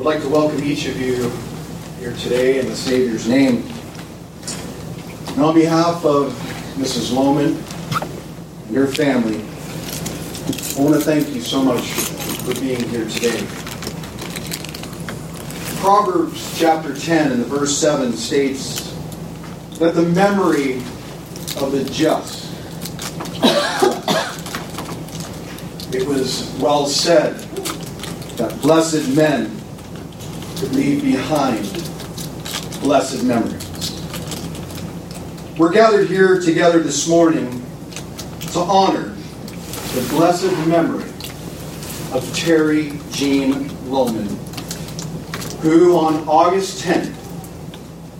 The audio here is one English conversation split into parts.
I'd like to welcome each of you here today in the Savior's name. And on behalf of Mrs. Loman and her family, I want to thank you so much for being here today. Proverbs chapter 10 and verse 7 states that the memory of the just. It was well said that blessed men could leave behind blessed memories. We're gathered here together this morning to honor the blessed memory of Terry Jean Loman, who on August 10th,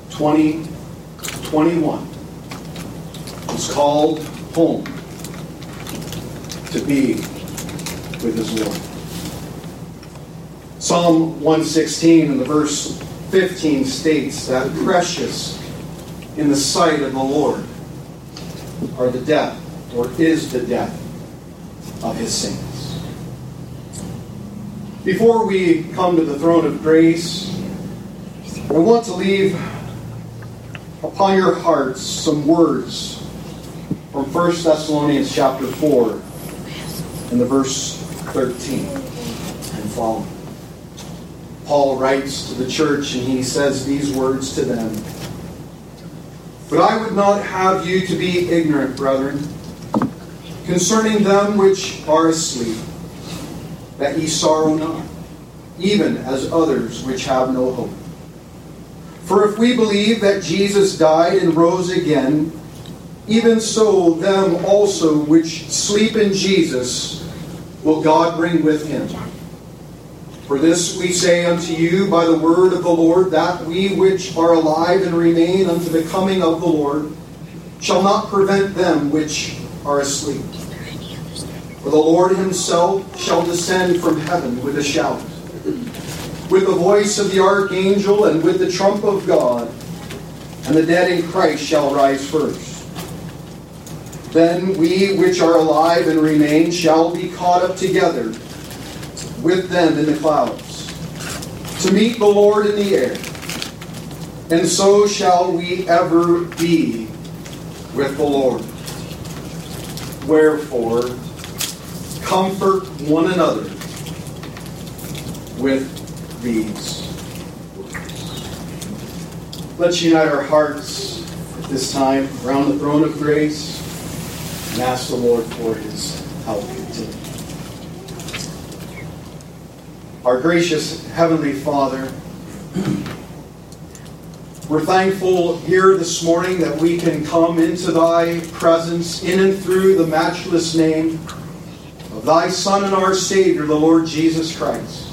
2021, was called home to be with his Lord. Psalm 116 and the verse 15 states that precious in the sight of the Lord is the death of his saints. Before we come to the throne of grace, I want to leave upon your hearts some words from 1 Thessalonians chapter 4 and the verse 13 and following. Paul writes to the church and he says these words to them. But I would not have you to be ignorant, brethren, concerning them which are asleep, that ye sorrow not, even as others which have no hope. For if we believe that Jesus died and rose again, even so them also which sleep in Jesus will God bring with him. For this we say unto you by the word of the Lord, that we which are alive and remain unto the coming of the Lord shall not prevent them which are asleep. For the Lord himself shall descend from heaven with a shout, with the voice of the archangel, and with the trump of God, and the dead in Christ shall rise first. Then we which are alive and remain shall be caught up together with them in the clouds, to meet the Lord in the air. And so shall we ever be with the Lord. Wherefore, comfort one another with these words. Let's unite our hearts at this time around the throne of grace and ask the Lord for his help today. Our gracious Heavenly Father, we're thankful here this morning that we can come into thy presence in and through the matchless name of thy Son and our Savior, the Lord Jesus Christ.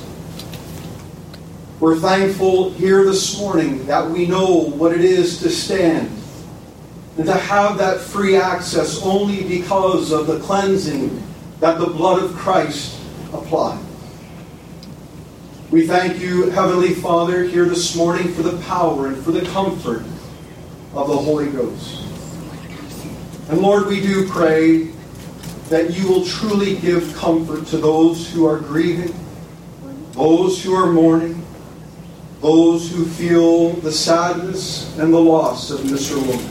We're thankful here this morning that we know what it is to stand and to have that free access only because of the cleansing that the blood of Christ applied. We thank you, Heavenly Father, here this morning for the power and for the comfort of the Holy Ghost. And Lord, we do pray that you will truly give comfort to those who are grieving, those who are mourning, those who feel the sadness and the loss of Mr. Loman.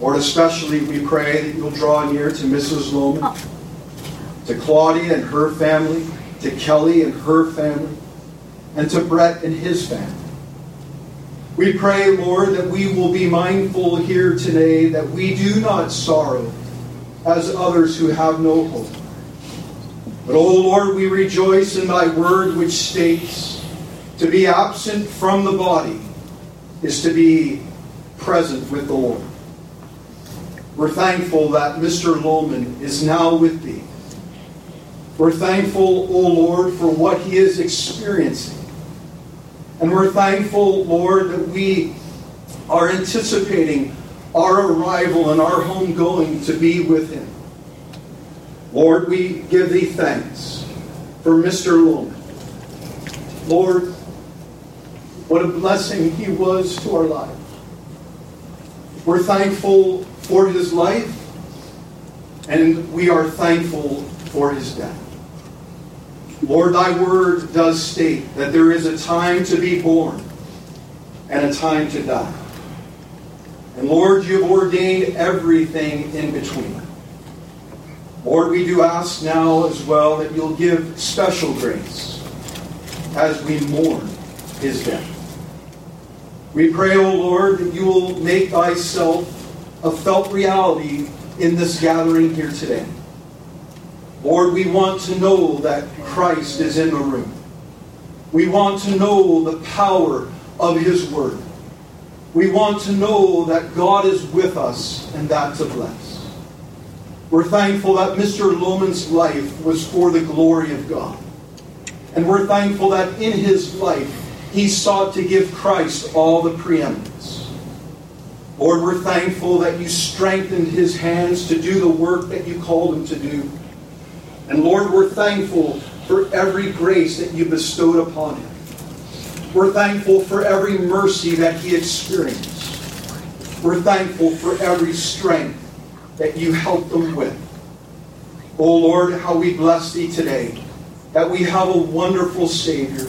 Lord, especially we pray that you'll draw near to Mrs. Loman, to Claudia and her family, to Kelly and her family, and to Brett and his family. We pray, Lord, that we will be mindful here today that we do not sorrow as others who have no hope. But, O Lord, we rejoice in thy word which states, to be absent from the body is to be present with the Lord. We're thankful that Mr. Loman is now with thee. We're thankful, O Lord, for what he is experiencing. And we're thankful, Lord, that we are anticipating our arrival and our homegoing to be with him. Lord, we give thee thanks for Mr. Loman. Lord, what a blessing he was to our life. We're thankful for his life, and we are thankful for his death. Lord, thy word does state that there is a time to be born and a time to die. And Lord, you have ordained everything in between. Lord, we do ask now as well that you'll give special grace as we mourn his death. We pray, O Lord, that you will make thyself a felt reality in this gathering here today. Lord, we want to know that Christ is in the room. We want to know the power of his word. We want to know that God is with us and that's a bless. We're thankful that Mr. Loman's life was for the glory of God. And we're thankful that in his life, he sought to give Christ all the preeminence. Lord, we're thankful that you strengthened his hands to do the work that you called him to do. And Lord, we're thankful for every grace that you bestowed upon him. We're thankful for every mercy that he experienced. We're thankful for every strength that you helped him with. Oh Lord, how we bless thee today, that we have a wonderful Savior,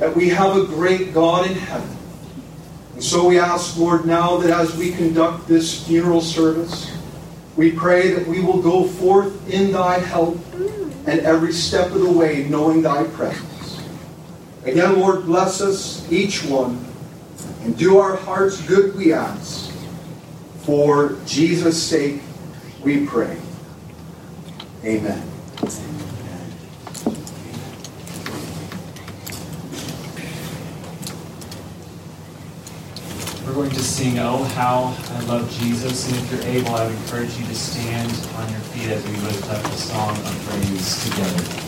that we have a great God in heaven. And so we ask, Lord, now that as we conduct this funeral service, we pray that we will go forth in thy help and every step of the way knowing thy presence. Again, Lord, bless us, each one, and do our hearts good, we ask. For Jesus' sake, we pray. Amen. We're going to sing, "Oh, How I Love Jesus," and if you're able, I would encourage you to stand on your feet as we lift up the song of praise together.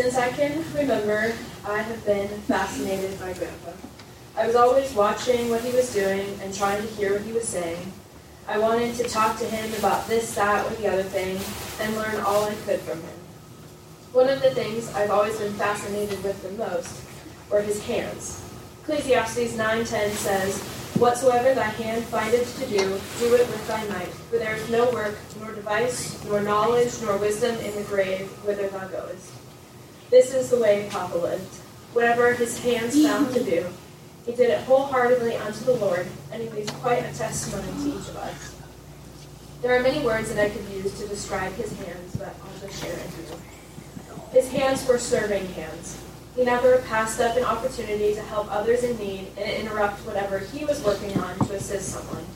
Since I can remember, I have been fascinated by Grandpa. I was always watching what he was doing and trying to hear what he was saying. I wanted to talk to him about this, that, or the other thing, and learn all I could from him. One of the things I've always been fascinated with the most were his hands. Ecclesiastes 9:10 says, "Whatsoever thy hand findeth to do, do it with thy might, for there is no work, nor device, nor knowledge, nor wisdom in the grave, whither thou goest." This is the way Papa lived. Whatever his hands found to do, he did it wholeheartedly unto the Lord, and he leaves quite a testimony to each of us. There are many words that I could use to describe his hands, but I'll just share a few. His hands were serving hands. He never passed up an opportunity to help others in need and interrupt whatever he was working on to assist someone.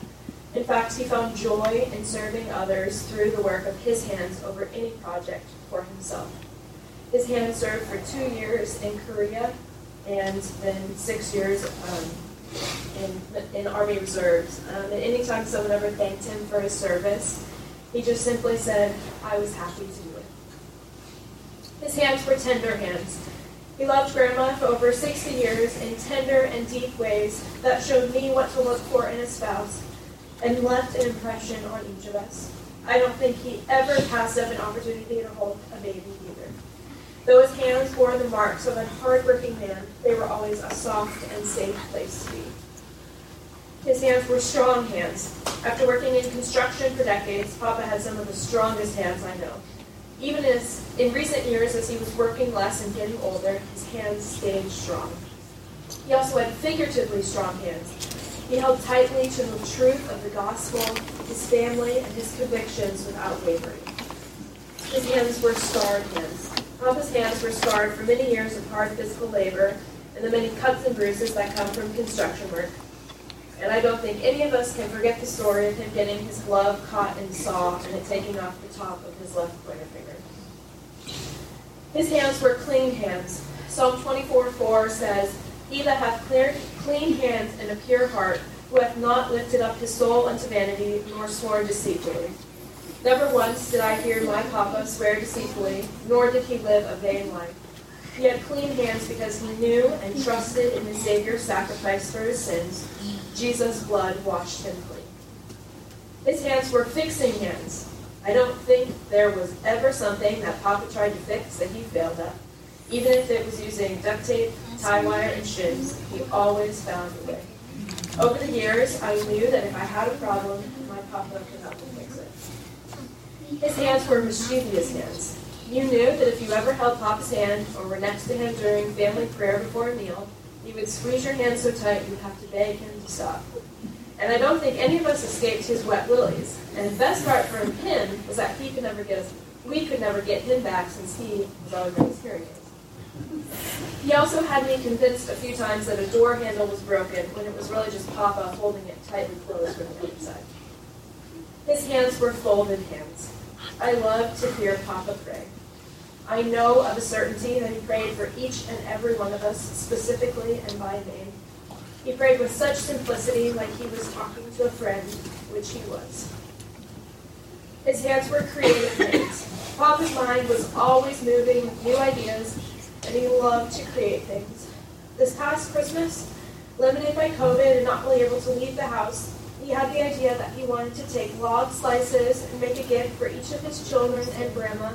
In fact, he found joy in serving others through the work of his hands over any project for himself. His hands served for 2 years in Korea and then 6 years in Army Reserves. And anytime someone ever thanked him for his service, he just simply said, "I was happy to do it." His hands were tender hands. He loved Grandma for over 60 years in tender and deep ways that showed me what to look for in a spouse and left an impression on each of us. I don't think he ever passed up an opportunity to hold a baby either. Though his hands bore the marks of a hard-working man, they were always a soft and safe place to be. His hands were strong hands. After working in construction for decades, Papa had some of the strongest hands I know. Even as in recent years, as he was working less and getting older, his hands stayed strong. He also had figuratively strong hands. He held tightly to the truth of the gospel, his family, and his convictions without wavering. His hands were scarred hands. Papa's hands were scarred for many years of hard physical labor and the many cuts and bruises that come from construction work. And I don't think any of us can forget the story of him getting his glove caught in a saw and it taking off the top of his left pointer finger. His hands were clean hands. Psalm 24:4 says, "He that hath clean hands and a pure heart, who hath not lifted up his soul unto vanity, nor sworn deceitfully." Never once did I hear my Papa swear deceitfully, nor did he live a vain life. He had clean hands because he knew and trusted in his Savior's sacrifice for his sins. Jesus' blood washed him clean. His hands were fixing hands. I don't think there was ever something that Papa tried to fix that he failed at. Even if it was using duct tape, tie wire, and shims, he always found a way. Over the years, I knew that if I had a problem, my Papa could help me fix it. His hands were mischievous hands. You knew that if you ever held Papa's hand or were next to him during family prayer before a meal, you would squeeze your hand so tight you'd have to beg him to stop. And I don't think any of us escaped his wet willies. And the best part for him was that we could never get him back since he was always hearing us. He also had me convinced a few times that a door handle was broken when it was really just Papa holding it tightly closed from the inside. His hands were folded hands. I love to hear Papa pray. I know of a certainty that he prayed for each and every one of us, specifically and by name. He prayed with such simplicity, like he was talking to a friend, which he was. His hands were creative things. Papa's mind was always moving with new ideas, and he loved to create things. This past Christmas, limited by COVID and not really able to leave the house, he had the idea that he wanted to take log slices and make a gift for each of his children and Grandma,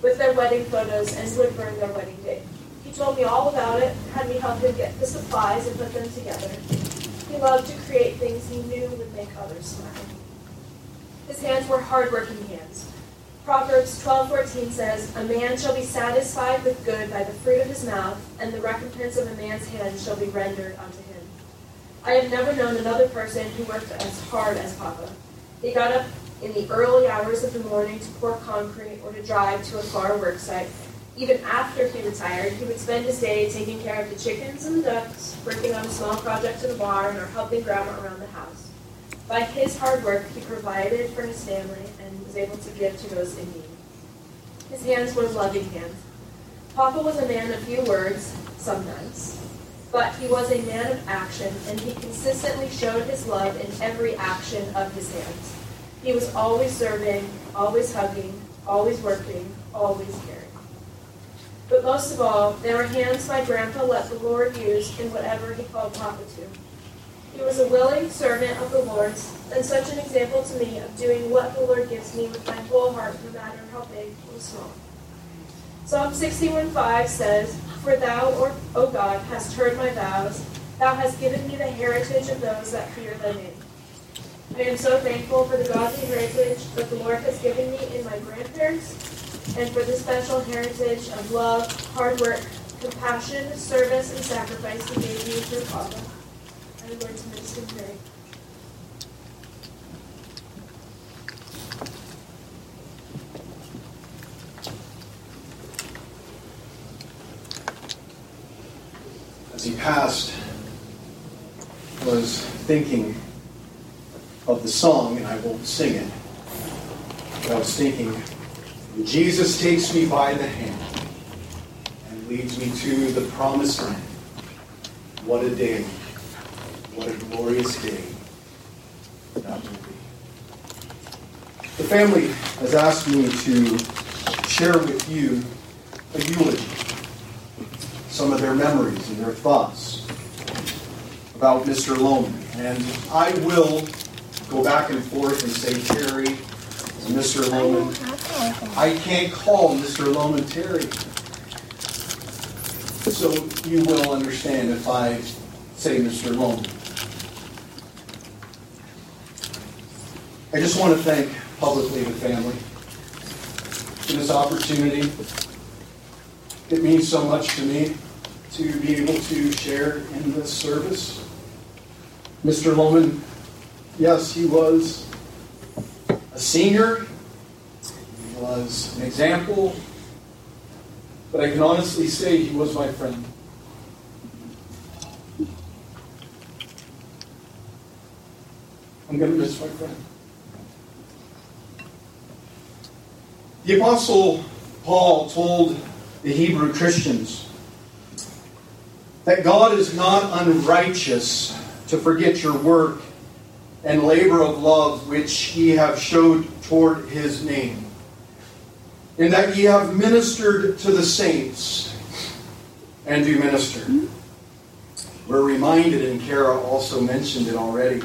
with their wedding photos and would burn their wedding day. He told me all about it, had me help him get the supplies and put them together. He loved to create things he knew would make others smile. His hands were hard-working hands. Proverbs 12:14 says, "A man shall be satisfied with good by the fruit of his mouth, and the recompense of a man's hand shall be rendered unto him." I have never known another person who worked as hard as Papa. He got up in the early hours of the morning to pour concrete or to drive to a far work site. Even after he retired, he would spend his day taking care of the chickens and the ducks, working on a small project in the barn, or helping Grandma around the house. By his hard work, he provided for his family and was able to give to those in need. His hands were loving hands. Papa was a man of few words, sometimes, but he was a man of action, and he consistently showed his love in every action of his hands. He was always serving, always hugging, always working, always caring. But most of all, there were hands my grandpa let the Lord use in whatever he called Papa to. He was a willing servant of the Lord's, and such an example to me of doing what the Lord gives me with my whole heart, no matter how big or small. Psalm 61:5 says, For thou, O God, hast heard my vows. Thou hast given me the heritage of those that fear thy name. I am so thankful for the godly heritage that the Lord has given me in my grandparents, and for the special heritage of love, hard work, compassion, service, and sacrifice He gave me through Papa. I am going to minister and pray. As he passed, I was thinking of the song, and I won't sing it, but I was thinking, Jesus takes me by the hand and leads me to the promised land. What a day. What a glorious day that will be. The family has asked me to share with you a eulogy, some of their memories and their thoughts about Mr. Loman. And I will go back and forth and say, Terry, Mr. Loman. I can't call Mr. Loman Terry. So you will understand if I say Mr. Loman. I just want to thank publicly the family for this opportunity. It means so much to me to be able to share in this service. Mr. Loman, yes, he was a senior, he was an example, but I can honestly say he was my friend. I'm going to miss my friend. The Apostle Paul told the Hebrew Christians that God is not unrighteous to forget your work and labor of love which ye have showed toward his name, and that ye have ministered to the saints and do minister. We're reminded, and Kara also mentioned it already,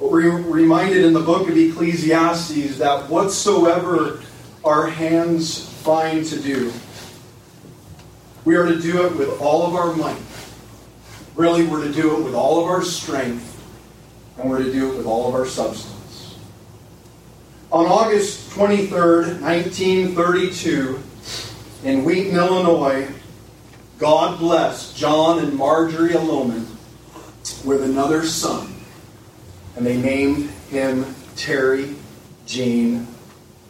but we're reminded in the book of Ecclesiastes that whatsoever our hands find to do, we are to do it with all of our might. Really, we're to do it with all of our strength, and we're to do it with all of our substance. On August 23rd, 1932, in Wheaton, Illinois, God blessed John and Marjorie Loman with another son, and they named him Terry Jean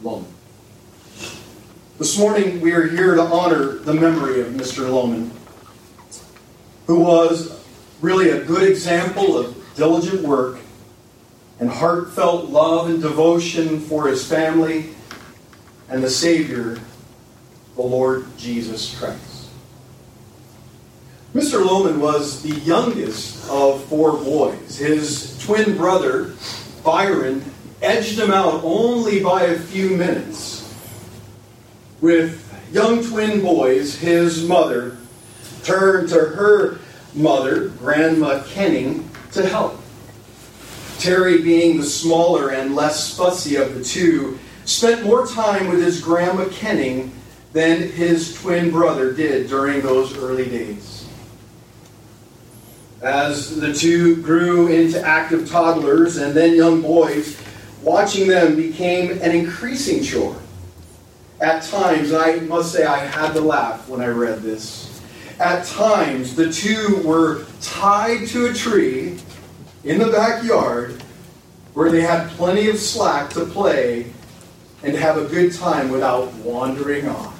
Loman. This morning, we are here to honor the memory of Mr. Loman, who was really a good example of diligent work and heartfelt love and devotion for his family and the Savior, the Lord Jesus Christ. Mr. Loman was the youngest of four boys. His twin brother, Byron, edged him out only by a few minutes. With young twin boys, his mother turned to her mother, Grandma Kenning, to help. Terry, being the smaller and less fussy of the two, spent more time with his Grandma Kenning than his twin brother did during those early days. As the two grew into active toddlers and then young boys, watching them became an increasing chore. At times, I must say I had to laugh when I read this. At times, the two were tied to a tree in the backyard where they had plenty of slack to play and have a good time without wandering off.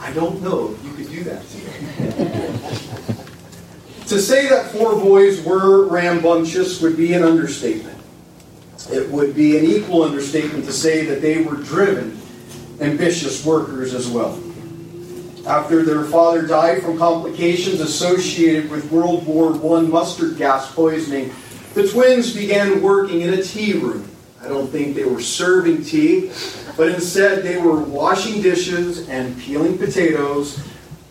I don't know if you could do that today. To say that four boys were rambunctious would be an understatement. It would be an equal understatement to say that they were driven, ambitious workers as well. After their father died from complications associated with World War I mustard gas poisoning, the twins began working in a tea room. I don't think they were serving tea, but instead they were washing dishes and peeling potatoes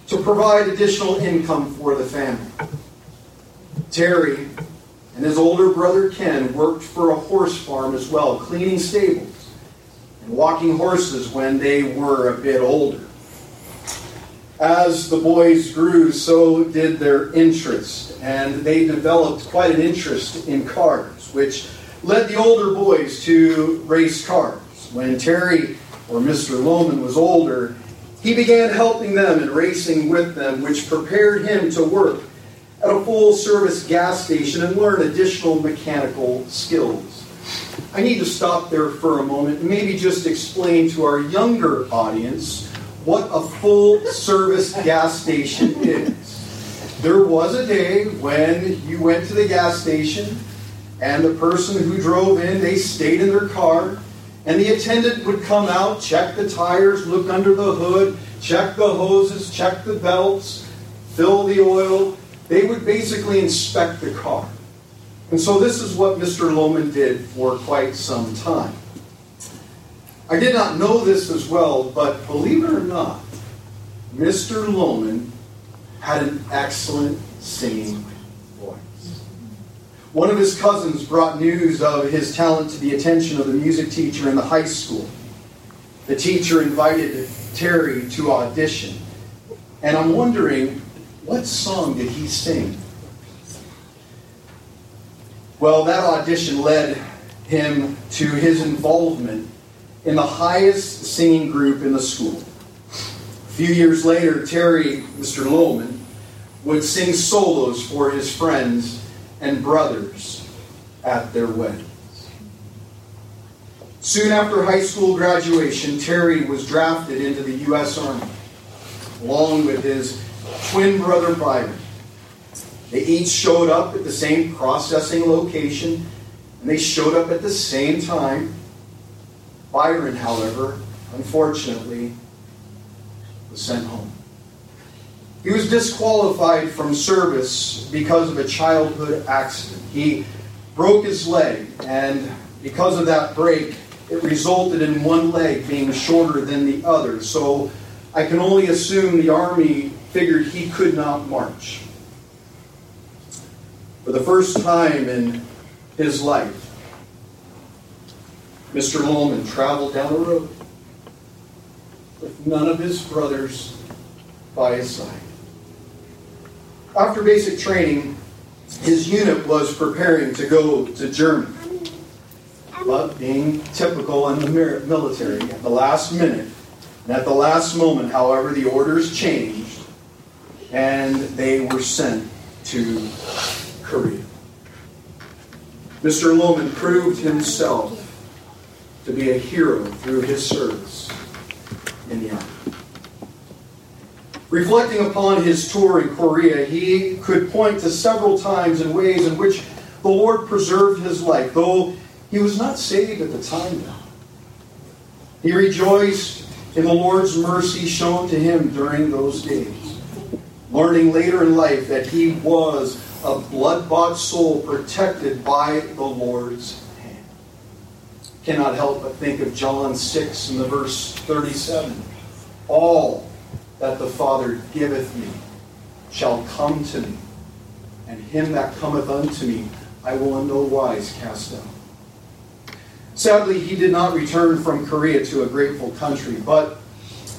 to provide additional income for the family. Terry and his older brother Ken worked for a horse farm as well, cleaning stables and walking horses when they were a bit older. As the boys grew, so did their interest, and they developed quite an interest in cars, which led the older boys to race cars. When Terry, or Mr. Loman, was older, he began helping them and racing with them, which prepared him to work at a full-service gas station and learn additional mechanical skills. I need to stop there for a moment and maybe just explain to our younger audience what a full-service gas station is. There was a day when you went to the gas station and the person who drove in, they stayed in their car, and the attendant would come out, check the tires, look under the hood, check the hoses, check the belts, fill the oil. They would basically inspect the car. And so this is what Mr. Loman did for quite some time. I did not know this as well, but believe it or not, Mr. Loman had an excellent singing voice. One of his cousins brought news of his talent to the attention of the music teacher in the high school. The teacher invited Terry to audition, and I'm wondering, what song did he sing? Well, that audition led him to his involvement in the highest singing group in the school. A few years later, Terry, Mr. Loman, would sing solos for his friends and brothers at their weddings. Soon after high school graduation, Terry was drafted into the U.S. Army, along with his twin brother Byron. They each showed up at the same processing location, and they showed up at the same time. Byron, however, unfortunately, was sent home. He was disqualified from service because of a childhood accident. He broke his leg, and because of that break, it resulted in one leg being shorter than the other. So I can only assume the Army figured he could not march. For the first time in his life, Mr. Loman traveled down the road with none of his brothers by his side. After basic training, his unit was preparing to go to Germany. But being typical in the military, at the last minute and at the last moment, however, the orders changed and they were sent to Korea. Mr. Loman proved himself to be a hero through his service in the army. Reflecting upon his tour in Korea, he could point to several times and ways in which the Lord preserved his life, though he was not saved at the time now. He rejoiced in the Lord's mercy shown to him during those days, learning later in life that he was a blood-bought soul protected by the Lord's. Cannot help but think of John 6 and the verse 37. All that the Father giveth me shall come to me, and him that cometh unto me I will in no wise cast out. Sadly, he did not return from Korea to a grateful country, but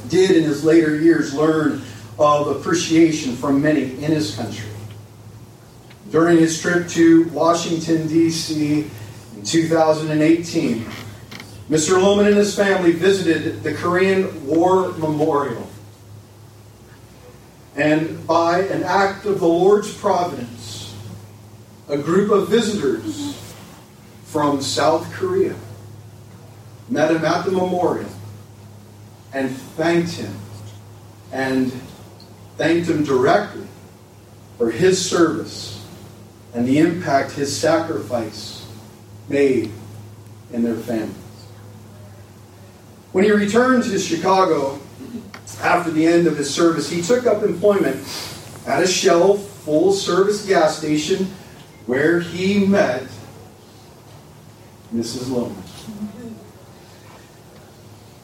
did in his later years learn of appreciation from many in his country. During his trip to Washington, D.C., in 2018, Mr. Loman and his family visited the Korean War Memorial. And by an act of the Lord's providence, a group of visitors from South Korea met him at the memorial and thanked him directly for his service and the impact his sacrifice made in their families. When he returned to Chicago after the end of his service, he took up employment at a Shell full-service gas station where he met Mrs. Loman.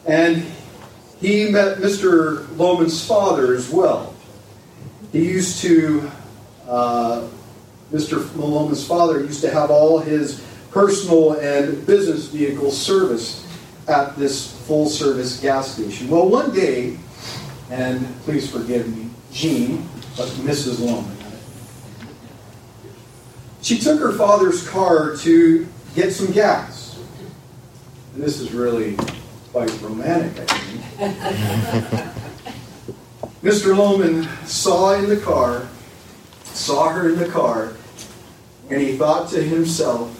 And he met Mr. Loman's father as well. He used to, Mr. Loman's father used to have all his personal and business vehicles serviced at this full-service gas station. Well, one day, and please forgive me, Jean, but Mrs. Loman, she took her father's car to get some gas. And this is really quite romantic, I think. Mr. Loman saw her in the car, and he thought to himself,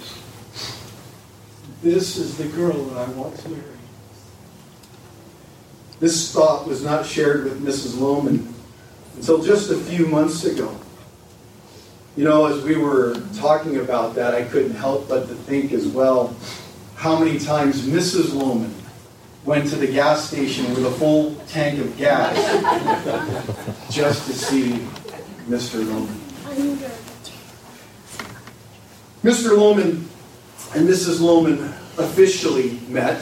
this is the girl that I want to marry. This thought was not shared with Mrs. Loman until just a few months ago. You know, as we were talking about that, I couldn't help but to think as well how many times Mrs. Loman went to the gas station with a full tank of gas just to see Mr. Loman. Mr. Loman and Mrs. Loman officially met,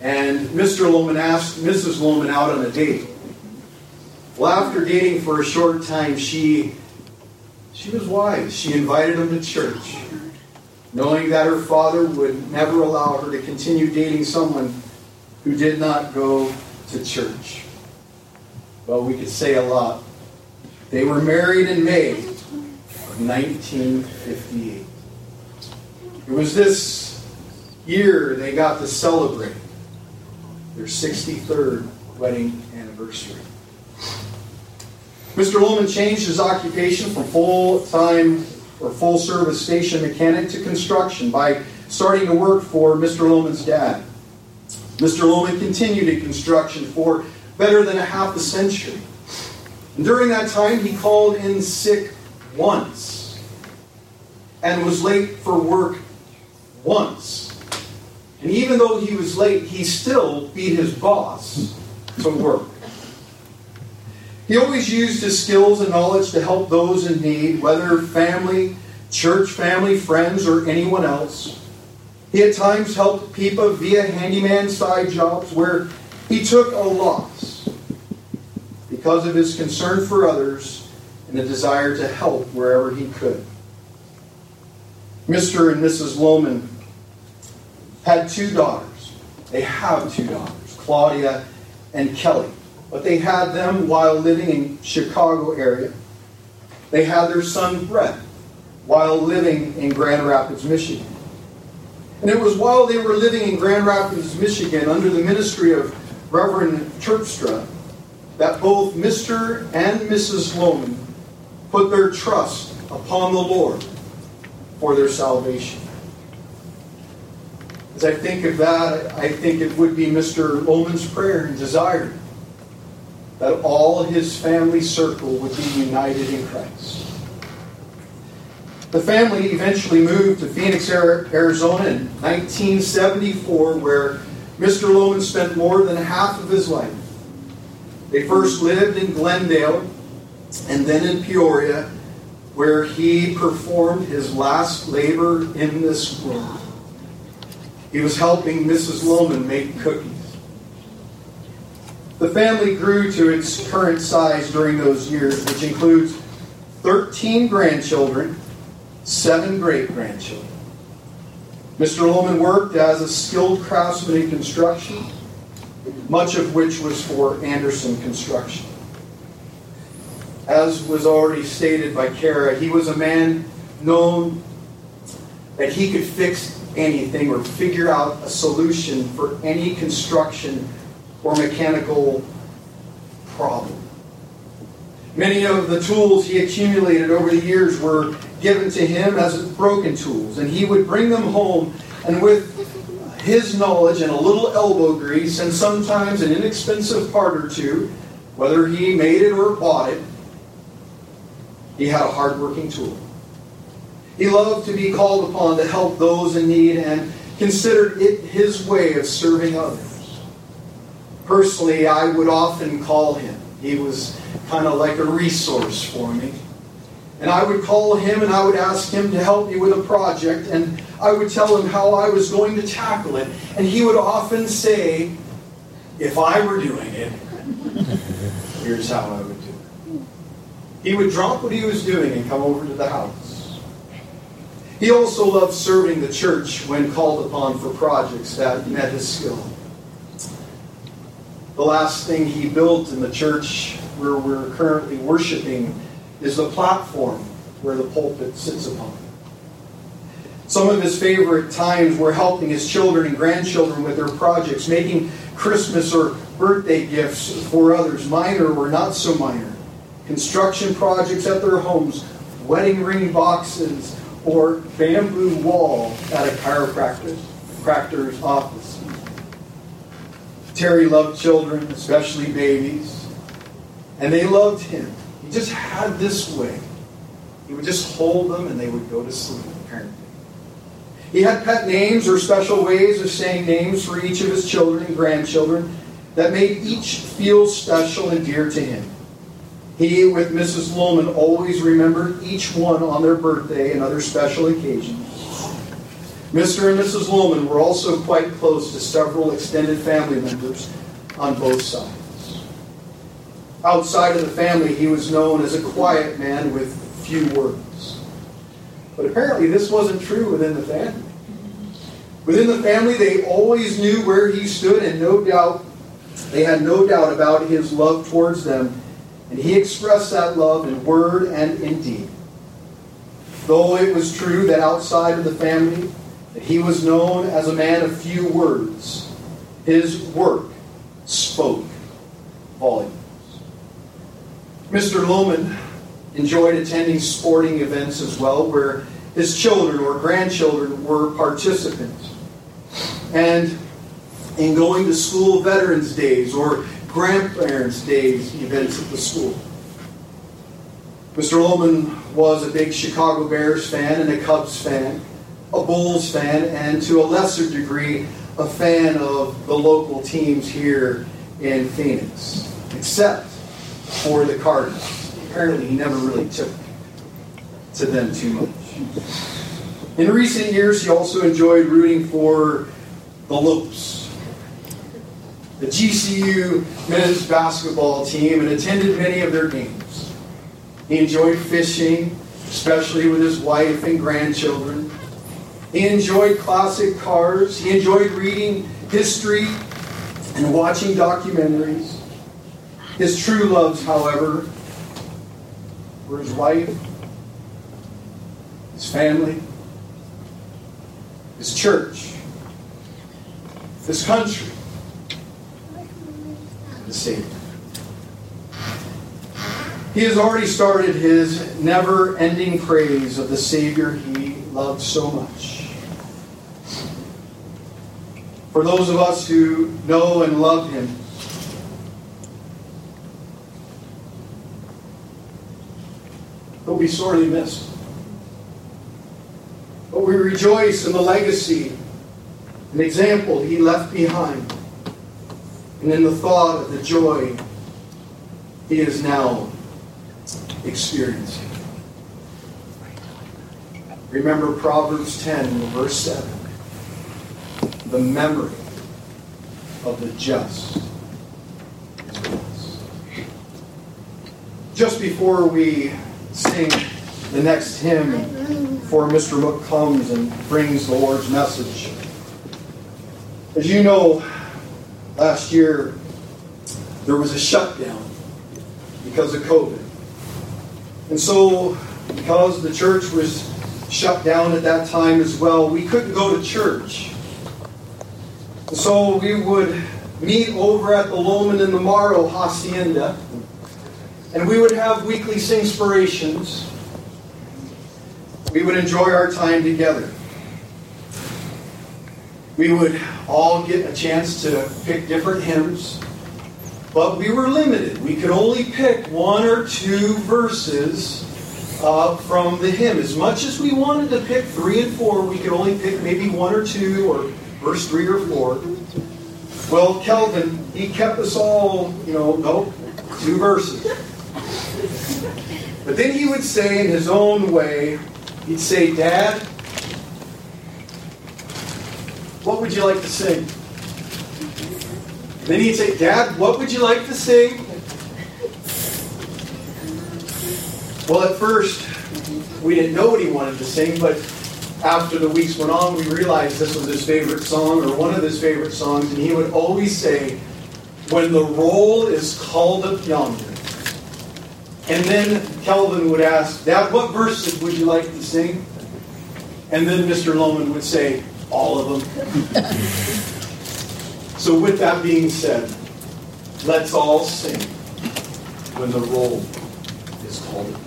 and Mr. Loman asked Mrs. Loman out on a date. Well, after dating for a short time, she was wise. She invited him to church, knowing that her father would never allow her to continue dating someone who did not go to church. Well, we could say a lot. They were married in May of 1958. It was this year they got to celebrate their 63rd wedding anniversary. Mr. Loman changed his occupation from full-time or full-service station mechanic to construction by starting to work for Mr. Loman's dad. Mr. Loman continued in construction for better than a half a century. And during that time, he called in sick once and was late for work once. And even though he was late, he still beat his boss to work. He always used his skills and knowledge to help those in need, whether family, church family, friends, or anyone else. He at times helped people via handyman side jobs where he took a loss because of his concern for others and a desire to help wherever he could. Mr. and Mrs. Loman had two daughters. They have two daughters, Claudia and Kelly. But they had them while living in Chicago area. They had their son Brett while living in Grand Rapids, Michigan. And it was while they were living in Grand Rapids, Michigan, under the ministry of Reverend Terpstra, that both Mr. and Mrs. Loman put their trust upon the Lord for their salvation. As I think of that, I think it would be Mr. Loman's prayer and desire that all his family circle would be united in Christ. The family eventually moved to Phoenix, Arizona in 1974, where Mr. Loman spent more than half of his life. They first lived in Glendale and then in Peoria, where he performed his last labor in this world. He was helping Mrs. Loman make cookies. The family grew to its current size during those years, which includes 13 grandchildren, 7 great-grandchildren. Mr. Loman worked as a skilled craftsman in construction, much of which was for Anderson Construction. As was already stated by Kara, he was a man known that he could fix anything or figure out a solution for any construction or mechanical problem. Many of the tools he accumulated over the years were given to him as broken tools, and he would bring them home, and with his knowledge and a little elbow grease and sometimes an inexpensive part or two, whether he made it or bought it, he had a hard-working tool. He loved to be called upon to help those in need and considered it his way of serving others. Personally, I would often call him. He was kind of like a resource for me. And I would call him and I would ask him to help me with a project, and I would tell him how I was going to tackle it. And he would often say, if I were doing it, here's how I would do it. He would drop what he was doing and come over to the house. He also loved serving the church when called upon for projects that met his skill. The last thing he built in the church where we're currently worshiping is the platform where the pulpit sits upon. Some of his favorite times were helping his children and grandchildren with their projects, making Christmas or birthday gifts for others, minor or not so minor, construction projects at their homes, wedding ring boxes, or bamboo wall at a chiropractor's office. Terry loved children, especially babies, and they loved him. He just had this way. He would just hold them and they would go to sleep, apparently. He had pet names or special ways of saying names for each of his children and grandchildren that made each feel special and dear to him. He, with Mrs. Loman, always remembered each one on their birthday and other special occasions. Mr. and Mrs. Loman were also quite close to several extended family members on both sides. Outside of the family, he was known as a quiet man with few words. But apparently this wasn't true within the family. Within the family, they always knew where he stood, and they had no doubt about his love towards them, and he expressed that love in word and in deed. Though it was true that outside of the family, that he was known as a man of few words, his work spoke volumes. Mr. Loman enjoyed attending sporting events as well, where his children or grandchildren were participants. And in going to school Veterans Days or Grandparents Days events at the school. Mr. Loman was a big Chicago Bears fan and a Cubs fan, a Bulls fan, and to a lesser degree, a fan of the local teams here in Phoenix, except for the Cardinals. Apparently, he never really took to them too much. In recent years, he also enjoyed rooting for the Lopes, the GCU men's basketball team, and attended many of their games. He enjoyed fishing, especially with his wife and grandchildren. He enjoyed classic cars. He enjoyed reading history and watching documentaries. His true loves, however, for his wife, his family, his church, his country, the Savior. He has already started his never-ending praise of the Savior he loved so much. For those of us who know and love him, he'll be sorely missed. But we rejoice in the legacy, an example he left behind, and in the thought of the joy he is now experiencing. Remember Proverbs 10, verse 7. The memory of the just is blessed. Just before we sing the next hymn before Mr. Mook comes and brings the Lord's message. As you know, last year there was a shutdown because of COVID. And so, because the church was shut down at that time as well, we couldn't go to church. And so we would meet over at the Loman in the Morrow Hacienda, and we would have weekly singspirations. We would enjoy our time together. We would all get a chance to pick different hymns, but we were limited. We could only pick one or two verses from the hymn. As much as we wanted to pick 3 and 4, we could only pick maybe 1 or 2 or verse 3 or 4. Well, Kelvin, he kept us all, 2 verses. But then he would say in his own way, he'd say, Dad, what would you like to sing? Then he'd say, Dad, what would you like to sing? Well, at first, we didn't know what he wanted to sing, but after the weeks went on, we realized this was his favorite song, or one of his favorite songs, and he would always say, When the roll is called up yonder. And then Kelvin would ask, Dad, what verses would you like to sing? And then Mr. Loman would say, all of them. So with that being said, let's all sing When the Roll is Called Up.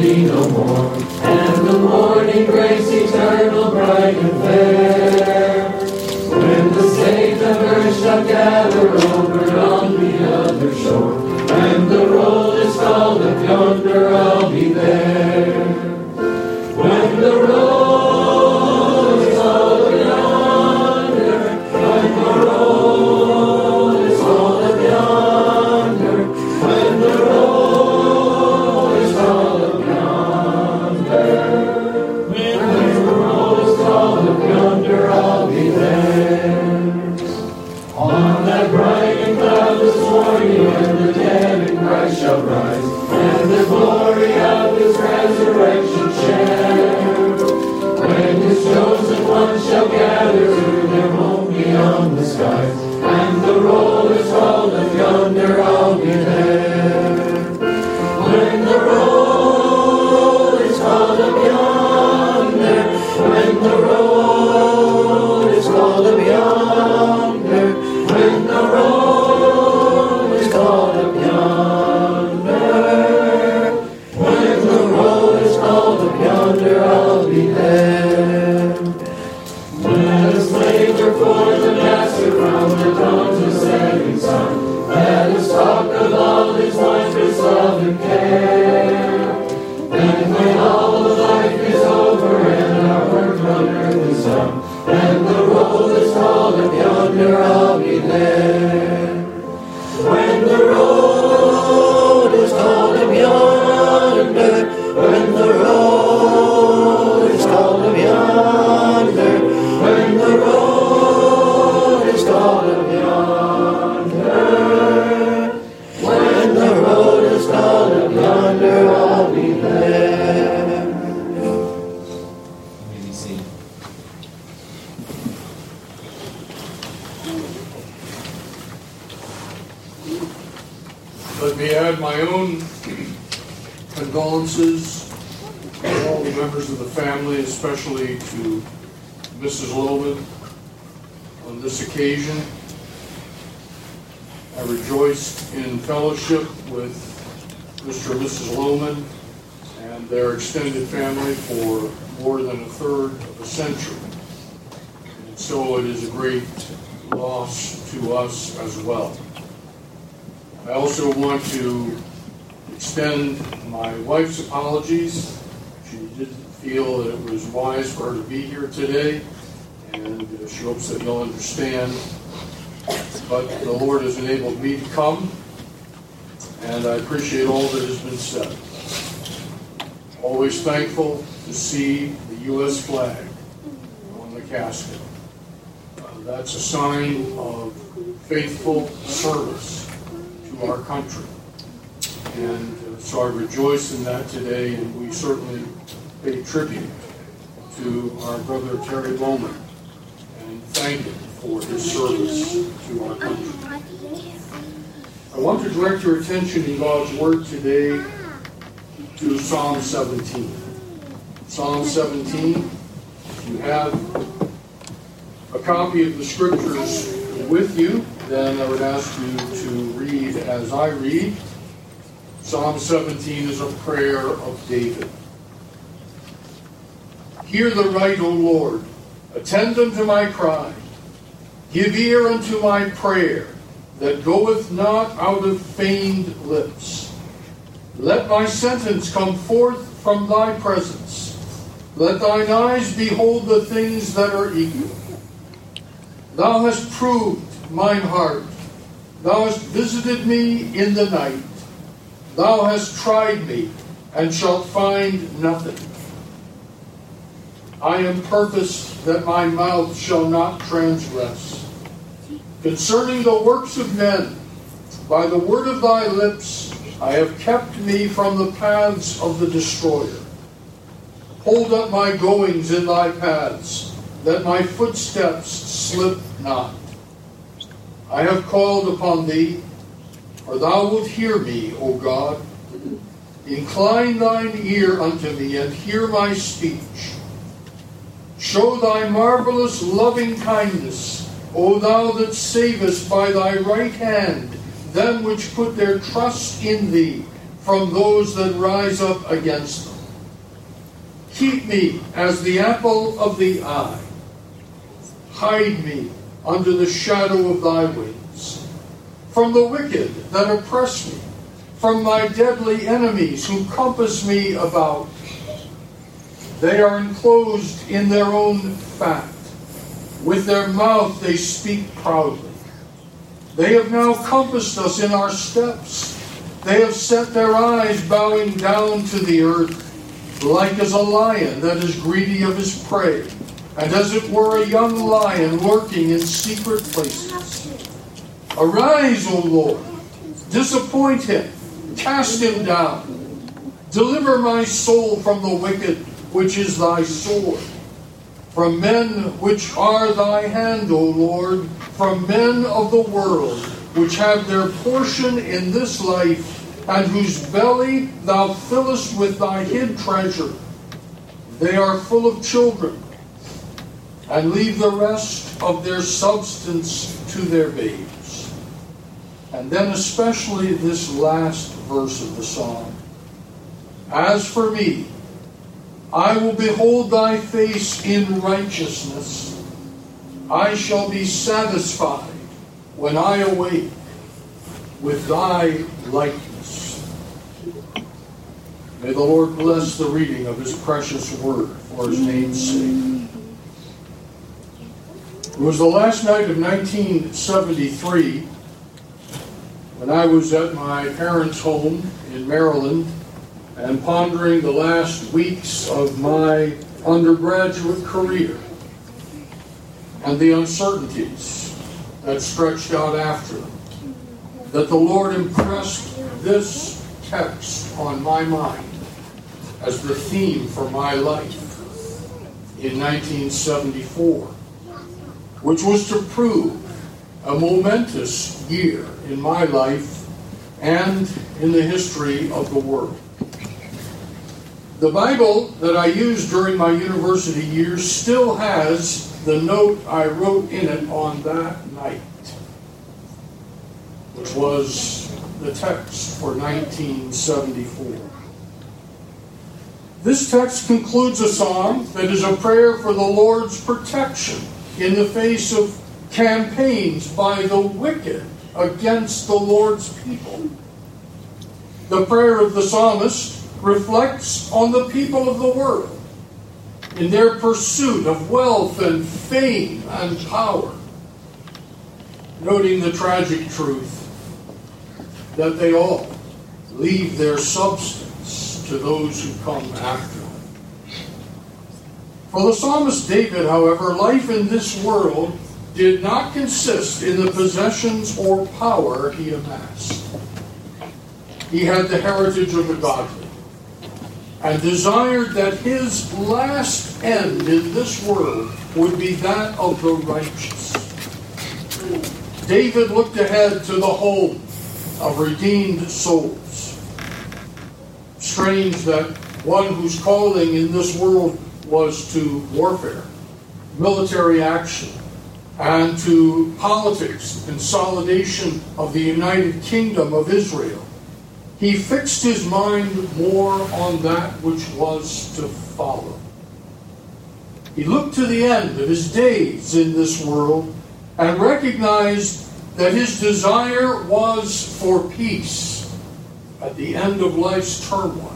No more, and the morning breaks eternal, bright and fair. When the saved of earth shall gather over on the other shore, and the roll is called up yonder, I'll be there. When the roll is called up yonder, when the roll is called up yonder, when the roll. And the dead in Christ shall rise, and the glory of his resurrection share. When his chosen ones shall gather to their home beyond the skies, and the roll is called up yonder, I'll be there. When the roll is called up yonder, when the roll is called up yonder, when the roll called up yonder. When the roll is called up yonder, I'll be there. Let us labor for the master from the dawn to setting sun. Let us talk of all his wondrous love and care. And when all of life is over and our work on earth is done, and the roll is called up yonder, I'll be there. When the road is called up yonder, when the road is called up yonder, when the road is called up yonder, when the road is called up yonder, I'll be there. Let me see. Let me add my own condolences to all the members of the family, especially to Mrs. Loman on this occasion. I rejoiced in fellowship with Mr. and Mrs. Loman and their extended family for more than a third of a century. And so it is a great loss to us as well. I also want to extend my wife's apologies. She didn't feel that it was wise for her to be here today, and she hopes that you'll understand. But the Lord has enabled me to come, and I appreciate all that has been said. Always thankful to see the U.S. flag on the casket. That's a sign of faithful service our country. And so I rejoice in that today, and we certainly pay tribute to our brother Terry Loman and thank him for his service to our country. I want to direct your attention in God's Word today to Psalm 17. Psalm 17, if you have a copy of the Scriptures with you, then I would ask you to read as I read. Psalm 17 is a prayer of David. Hear the right, O Lord. Attend unto my cry. Give ear unto my prayer, that goeth not out of feigned lips. Let my sentence come forth from thy presence. Let thine eyes behold the things that are equal. Thou hast proved mine heart. Thou hast visited me in the night. Thou hast tried me, and shalt find nothing. I am purposed that my mouth shall not transgress. Concerning the works of men, by the word of thy lips, I have kept me from the paths of the destroyer. Hold up my goings in thy paths, that my footsteps slip not. I have called upon thee, for thou wilt hear me, O God. Incline thine ear unto me, and hear my speech. Show thy marvelous loving kindness, O thou that savest by thy right hand them which put their trust in thee from those that rise up against them. Keep me as the apple of the eye. Hide me under the shadow of thy wings, from the wicked that oppress me, from my deadly enemies who compass me about. They are enclosed in their own fact. With their mouth they speak proudly. They have now compassed us in our steps. They have set their eyes bowing down to the earth, like as a lion that is greedy of his prey, and as it were a young lion lurking in secret places. Arise, O Lord, disappoint him, cast him down. Deliver my soul from the wicked, which is thy sword, from men which are thy hand, O Lord, from men of the world, which have their portion in this life, and whose belly thou fillest with thy hid treasure. They are full of children, and leave the rest of their substance to their babes. And then especially this last verse of the psalm. As for me, I will behold thy face in righteousness. I shall be satisfied when I awake with thy likeness. May the Lord bless the reading of his precious word for his name's sake. It was the last night of 1973 when I was at my parents' home in Maryland, and pondering the last weeks of my undergraduate career and the uncertainties that stretched out after, that the Lord impressed this text on my mind as the theme for my life in 1974, which was to prove a momentous year in my life and in the history of the world. The Bible that I used during my university years still has the note I wrote in it on that night, which was the text for 1974. This text concludes a psalm that is a prayer for the Lord's protection in the face of campaigns by the wicked against the Lord's people. The prayer of the psalmist reflects on the people of the world in their pursuit of wealth and fame and power, noting the tragic truth that they all leave their substance to those who come after them. For the psalmist David, however, life in this world did not consist in the possessions or power he amassed. He had the heritage of the godly, and desired that his last end in this world would be that of the righteous. David looked ahead to the home of redeemed souls. Strange that one whose calling in this world was to warfare, military action, and to politics, consolidation of the United Kingdom of Israel, he fixed his mind more on that which was to follow. He looked to the end of his days in this world and recognized that his desire was for peace at the end of life's turmoil.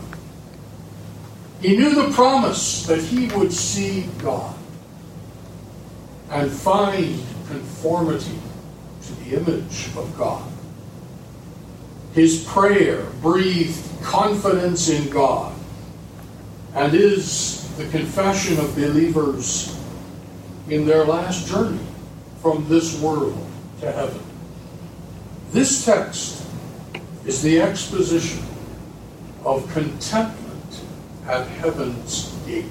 He knew the promise that he would see God and find conformity to the image of God. His prayer breathed confidence in God and is the confession of believers in their last journey from this world to heaven. This text is the exposition of contentment at heaven's gate.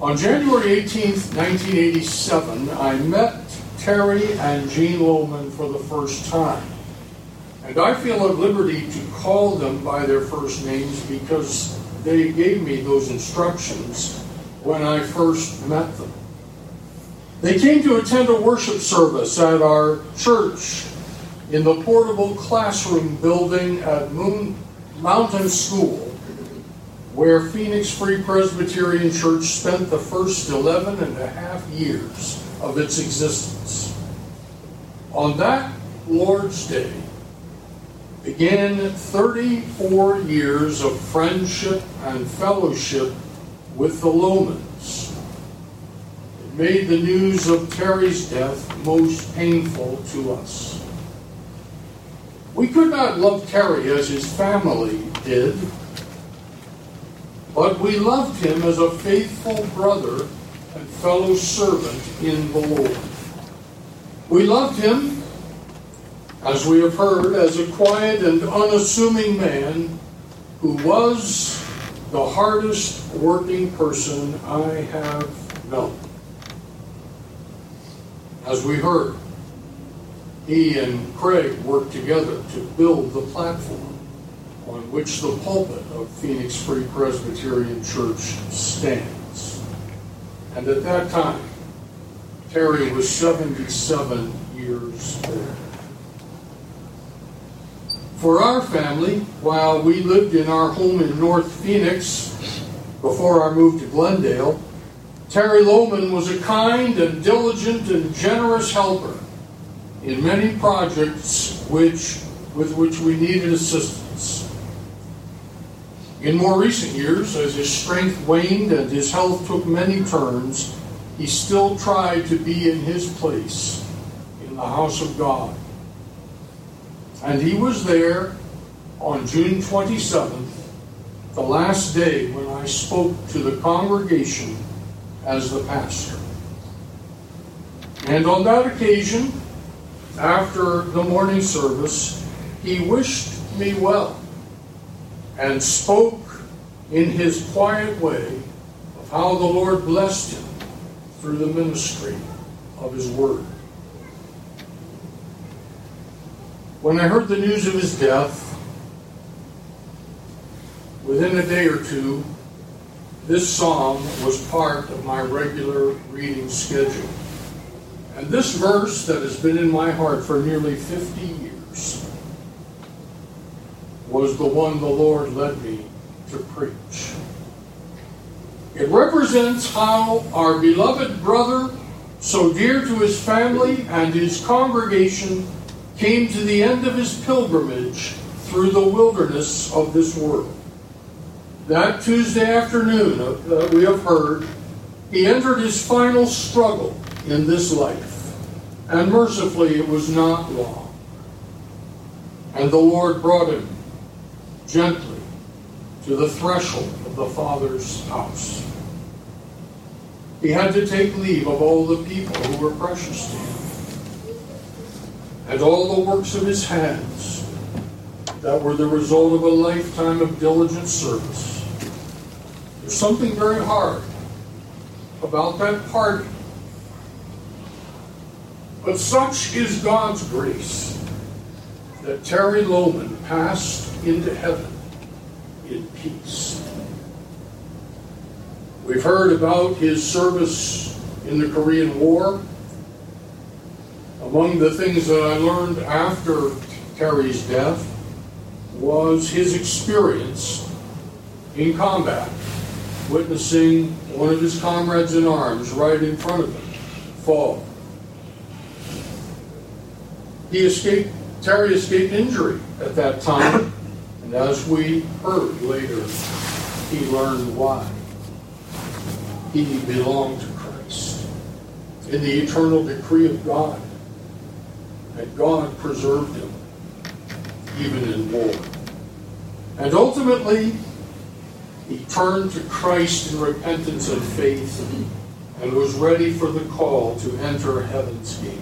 On January 18, 1987, I met Terry and Jean Loman for the first time. And I feel at liberty to call them by their first names because they gave me those instructions when I first met them. They came to attend a worship service at our church in the portable classroom building at Moon Mountain School, where Phoenix Free Presbyterian Church spent the first 11 and a half years of its existence. On that Lord's Day began 34 years of friendship and fellowship with the Lomans. It made the news of Terry's death most painful to us. We could not love Terry as his family did, but we loved him as a faithful brother and fellow servant in the Lord. We loved him, as we have heard, as a quiet and unassuming man who was the hardest working person I have known. As we heard, he and Craig worked together to build the platform on which the pulpit of Phoenix Free Presbyterian Church stands. And at that time, Terry was 77 years old. For our family, while we lived in our home in North Phoenix before our move to Glendale, Terry Loman was a kind and diligent and generous helper in many projects with which we needed assistance. In more recent years, as his strength waned and his health took many turns, he still tried to be in his place in the house of God. And he was there on June 27th, the last day when I spoke to the congregation as the pastor. And on that occasion, after the morning service, he wished me well and spoke in his quiet way of how the Lord blessed him through the ministry of his word. When I heard the news of his death, within a day or two, this psalm was part of my regular reading schedule. And this verse that has been in my heart for nearly 50 years was the one the Lord led me to preach. It represents how our beloved brother, so dear to his family and his congregation, came to the end of his pilgrimage through the wilderness of this world. That Tuesday afternoon, that we have heard, he entered his final struggle in this life, and mercifully it was not long. And the Lord brought him gently to the threshold of the Father's house. He had to take leave of all the people who were precious to him, and all the works of his hands that were the result of a lifetime of diligent service. There's something very hard about that parting. But such is God's grace that Terry Loman passed into heaven in peace. We've heard about his service in the Korean War. Among the things that I learned after Terry's death was his experience in combat, witnessing one of his comrades in arms right in front of him fall. Terry escaped injury at that time, and as we heard later, he learned why. He belonged to Christ in the eternal decree of God, and God preserved him even in war. And ultimately, he turned to Christ in repentance and faith and was ready for the call to enter heaven's gate.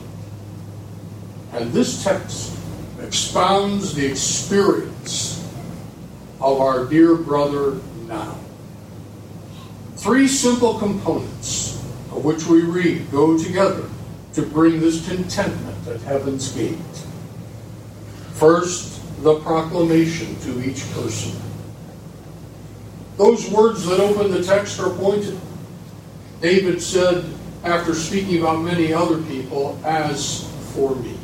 And this text expounds the experience of our dear brother now. Three simple components of which we read go together to bring this contentment at heaven's gate. First, the proclamation to each person. Those words that open the text are pointed. David said, after speaking about many other people, as for me.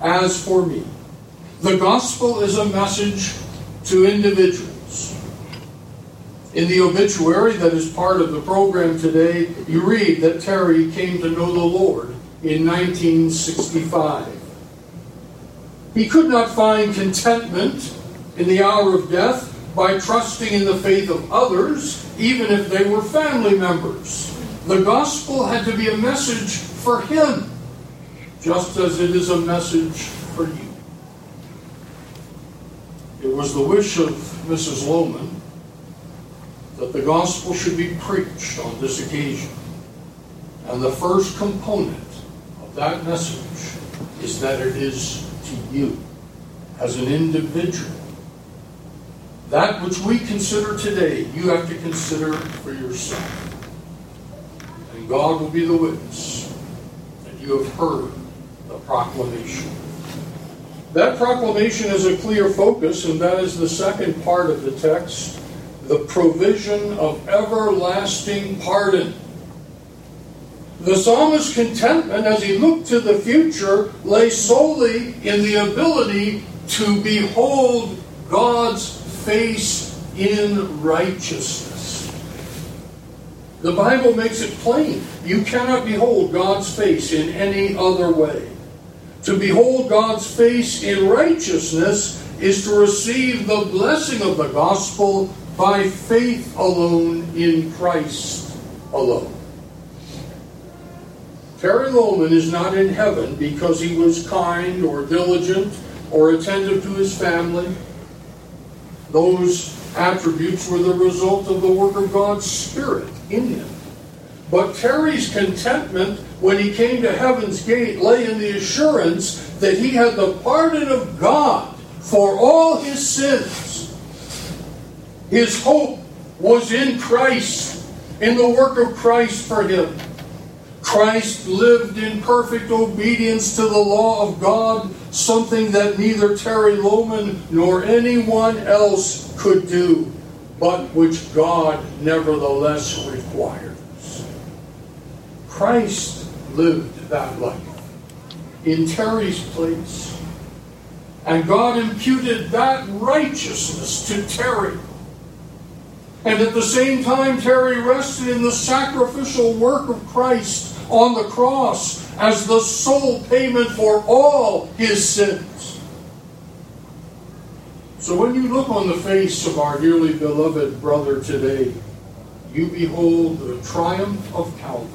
As for me. The gospel is a message to individuals. In the obituary that is part of the program today, you read that Terry came to know the Lord in 1965. He could not find contentment in the hour of death by trusting in the faith of others, even if they were family members. The gospel had to be a message for him, just as it is a message for you. It was the wish of Mrs. Loman that the gospel should be preached on this occasion. And the first component of that message is that it is to you, as an individual. That which we consider today, you have to consider for yourself. And God will be the witness that you have heard the proclamation. That proclamation is a clear focus, and that is the second part of the text, the provision of everlasting pardon. The psalmist's contentment as he looked to the future lay solely in the ability to behold God's face in righteousness. The Bible makes it plain. You cannot behold God's face in any other way. To behold God's face in righteousness is to receive the blessing of the gospel by faith alone in Christ alone. Terry Loman is not in heaven because he was kind or diligent or attentive to his family. Those attributes were the result of the work of God's Spirit in him. But Terry's contentment when he came to heaven's gate lay in the assurance that he had the pardon of God for all his sins. His hope was in Christ, in the work of Christ for him. Christ lived in perfect obedience to the law of God, something that neither Terry Loman nor anyone else could do, but which God nevertheless required. Christ lived that life in Terry's place, and God imputed that righteousness to Terry. And at the same time, Terry rested in the sacrificial work of Christ on the cross as the sole payment for all his sins. So when you look on the face of our dearly beloved brother today, you behold the triumph of Calvary,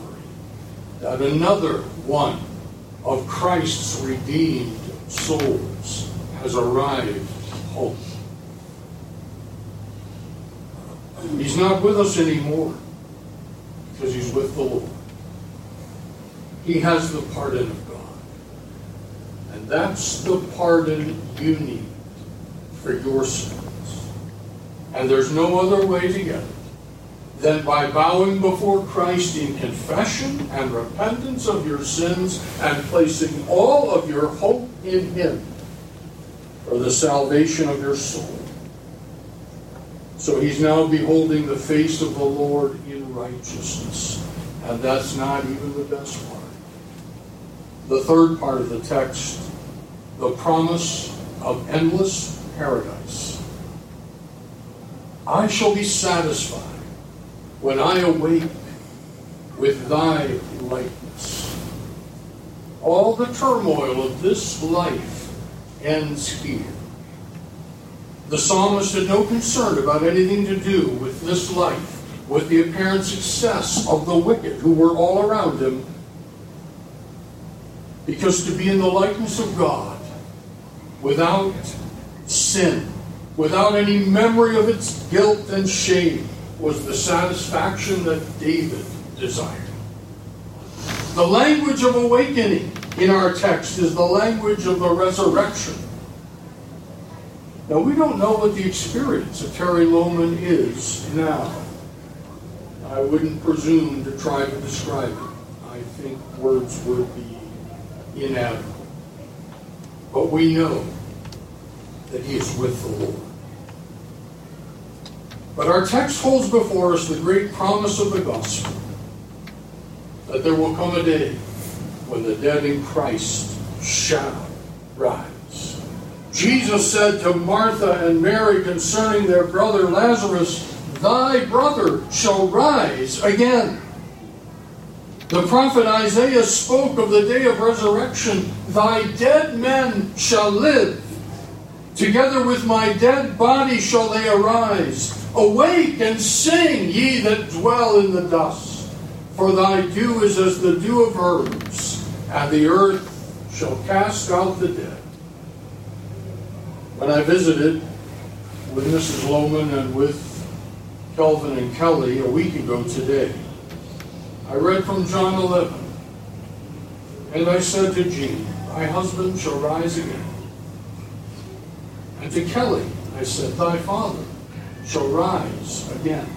that another one of Christ's redeemed souls has arrived home. He's not with us anymore because he's with the Lord. He has the pardon of God. And that's the pardon you need for your sins. And there's no other way to get it than by bowing before Christ in confession and repentance of your sins and placing all of your hope in him for the salvation of your soul. So he's now beholding the face of the Lord in righteousness. And that's not even the best part. The third part of the text, the promise of endless paradise. I shall be satisfied when I awake with thy likeness. All the turmoil of this life ends here. The psalmist had no concern about anything to do with this life, with the apparent success of the wicked who were all around him, because to be in the likeness of God without sin, without any memory of its guilt and shame, was the satisfaction that David desired. The language of awakening in our text is the language of the resurrection. Now, we don't know what the experience of Terry Loman is now. I wouldn't presume to try to describe it. I think words would be inadequate. But we know that he is with the Lord. But our text holds before us the great promise of the gospel, that there will come a day when the dead in Christ shall rise. Jesus said to Martha and Mary concerning their brother Lazarus, "Thy brother shall rise again." The prophet Isaiah spoke of the day of resurrection, "Thy dead men shall live. Together with my dead body shall they arise. Awake and sing, ye that dwell in the dust. For thy dew is as the dew of herbs, and the earth shall cast out the dead." When I visited with Mrs. Loman and with Kelvin and Kelly a week ago today, I read from John 11. "And I said to Jean, thy husband shall rise again. And to Kelly, I said, thy father shall rise again.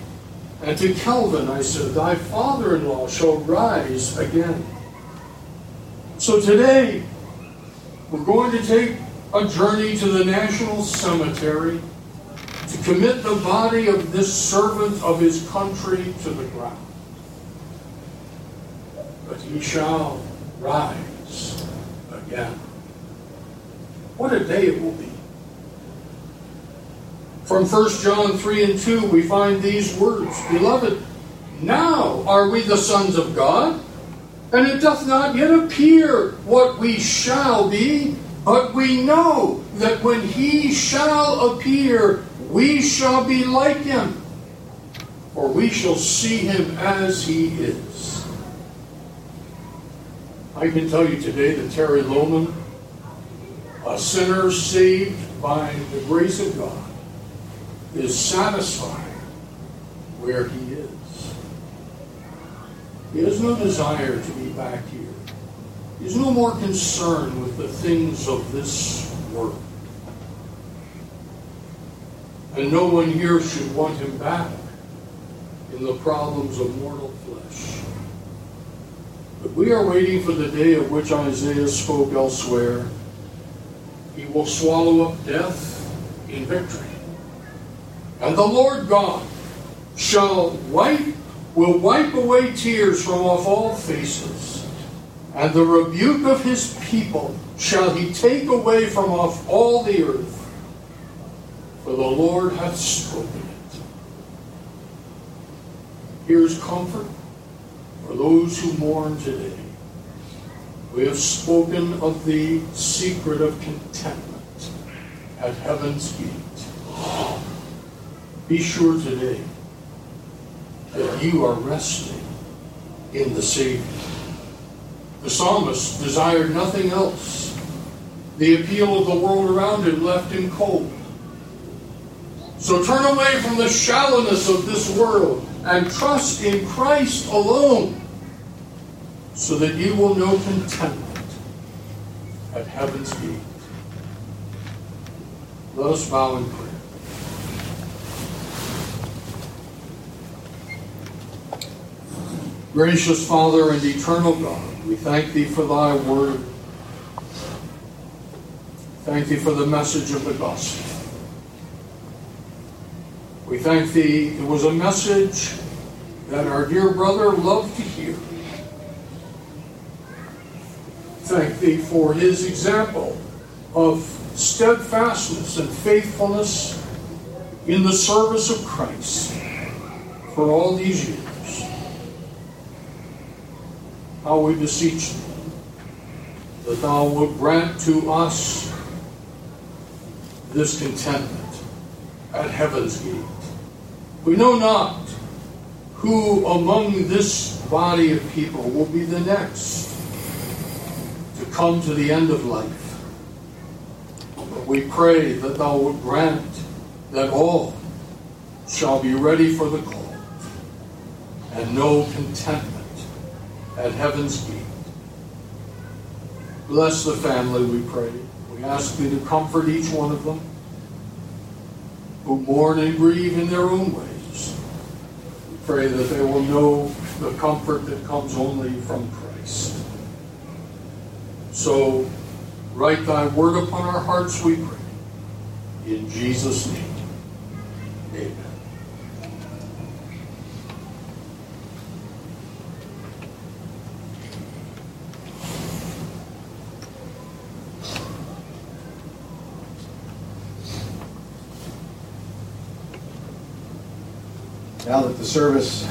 And to Kelvin, I said, thy father-in-law shall rise again." So today, we're going to take a journey to the National Cemetery to commit the body of this servant of his country to the ground. But he shall rise again. What a day it will be. From 1 John 3 and 2, we find these words, "Beloved, now are we the sons of God, and it doth not yet appear what we shall be, but we know that when he shall appear, we shall be like him, for we shall see him as he is." I can tell you today that Terry Loman, a sinner saved by the grace of God, is satisfied where he is. He has no desire to be back here. He's no more concerned with the things of this world. And no one here should want him back in the problems of mortal flesh. But we are waiting for the day of which Isaiah spoke elsewhere. He will swallow up death in victory. And the Lord God will wipe away tears from off all faces, and the rebuke of his people shall he take away from off all the earth, for the Lord hath spoken it. Here is comfort for those who mourn today. We have spoken of the secret of contentment at heaven's gate. Be sure today that you are resting in the Savior. The psalmist desired nothing else. The appeal of the world around him left him cold. So turn away from the shallowness of this world and trust in Christ alone, so that you will know contentment at heaven's gate. Let us bow in prayer. Gracious Father and eternal God, we thank Thee for Thy word. Thank Thee for the message of the gospel. We thank Thee it was a message that our dear brother loved to hear. Thank Thee for his example of steadfastness and faithfulness in the service of Christ for all these years. How we beseech Thee that Thou wilt grant to us this contentment at heaven's gate. We know not who among this body of people will be the next to come to the end of life. But we pray that thou would grant that all shall be ready for the call, and know contentment at heaven's gate. Bless the family, we pray. We ask thee to comfort each one of them who mourn and grieve in their own ways. We pray that they will know the comfort that comes only from Christ. So write thy word upon our hearts, we pray. In Jesus' name, amen. Now that the service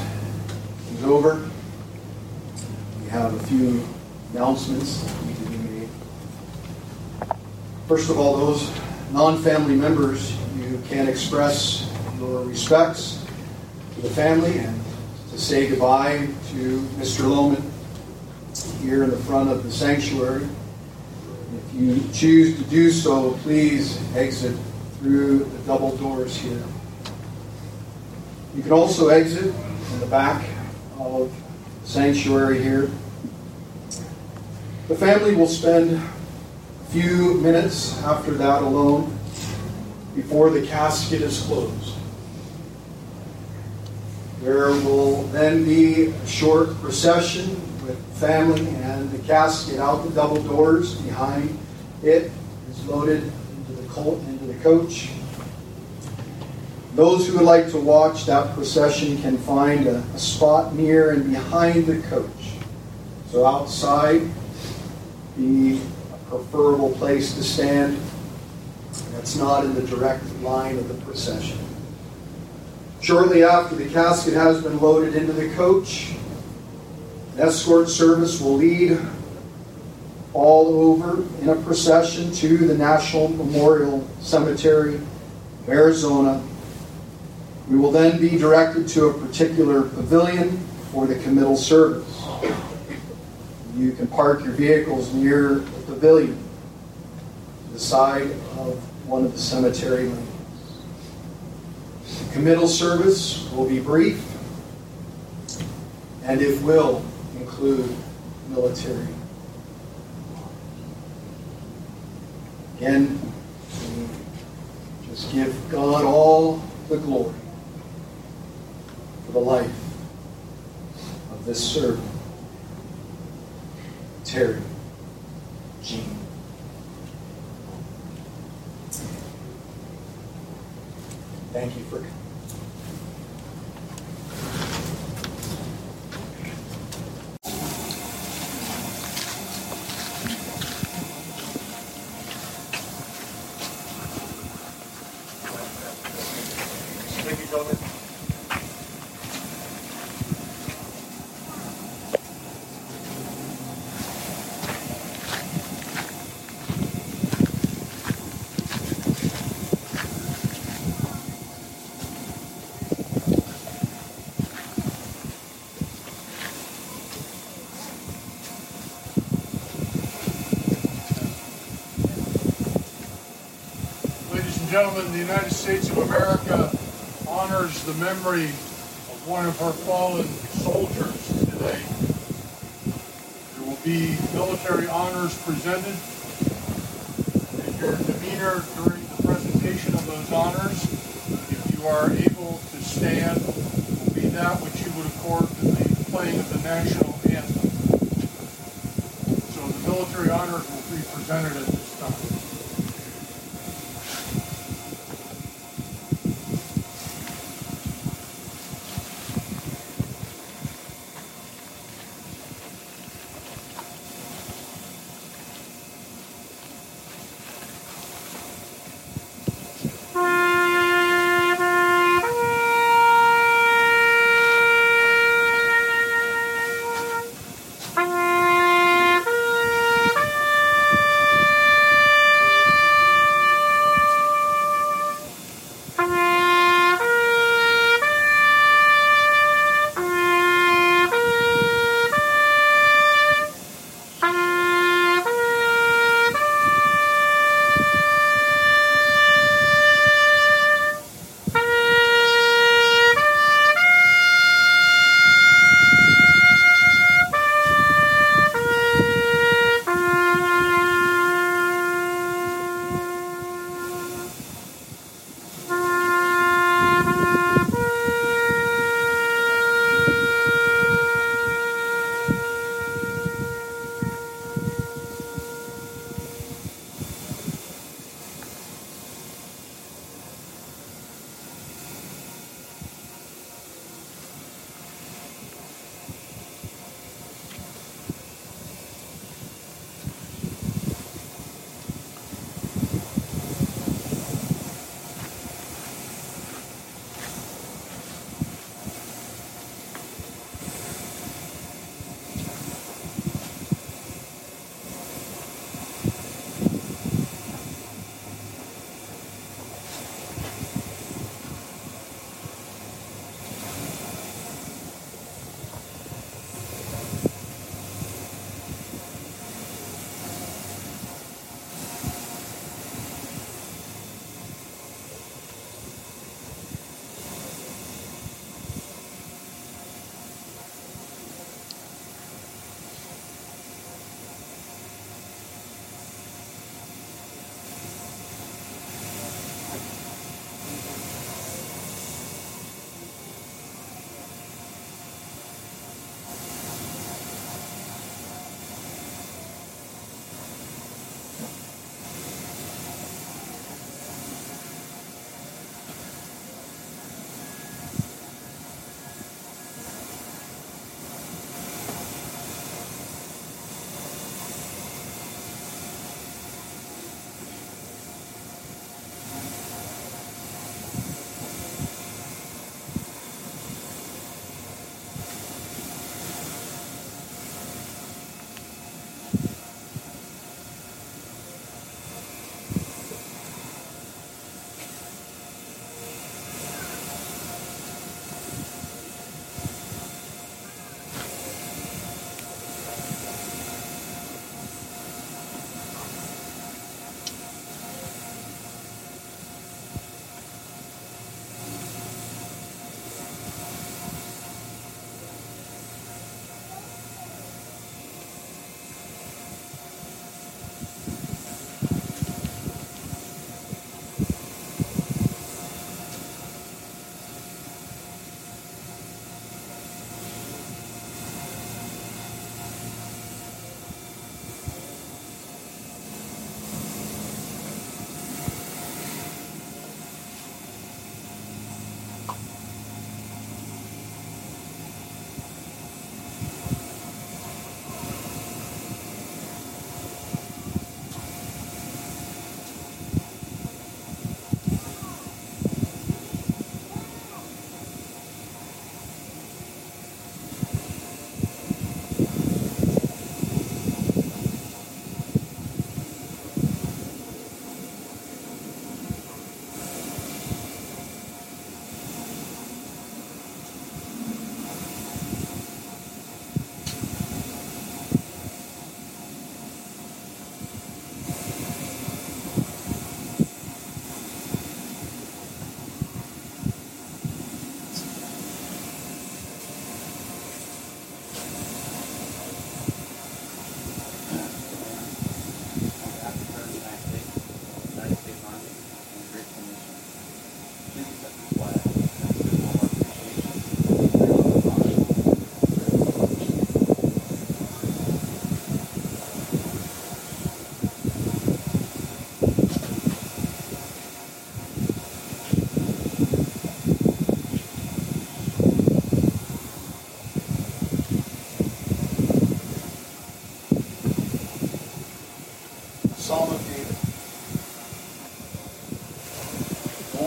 is over, we have a few announcements that need to be made. First of all, those non-family members, you can express your respects to the family and to say goodbye to Mr. Loman here in the front of the sanctuary. If you choose to do so, please exit through the double doors here. You can also exit in the back of the sanctuary here. The family will spend a few minutes after that alone before the casket is closed. There will then be a short procession with family and the casket out the double doors. Behind it is loaded into the coach. Those who would like to watch that procession can find a spot near and behind the coach. So outside be a preferable place to stand. That's not in the direct line of the procession. Shortly after the casket has been loaded into the coach, an escort service will lead all over in a procession to the National Memorial Cemetery, Arizona. We will then be directed to a particular pavilion for the committal service. You can park your vehicles near the pavilion, to the side of one of the cemetery lanes. The committal service will be brief, and it will include military. Again, we just give God all the glory for the life of this servant, Terry Jean. Thank you for coming. Gentlemen, the United States of America honors the memory of one of her fallen soldiers today. There will be military honors presented, and your demeanor during the presentation of those honors, if you are able to stand, will be that which you would accord to the playing of the national anthem. So the military honors will be presented at this time.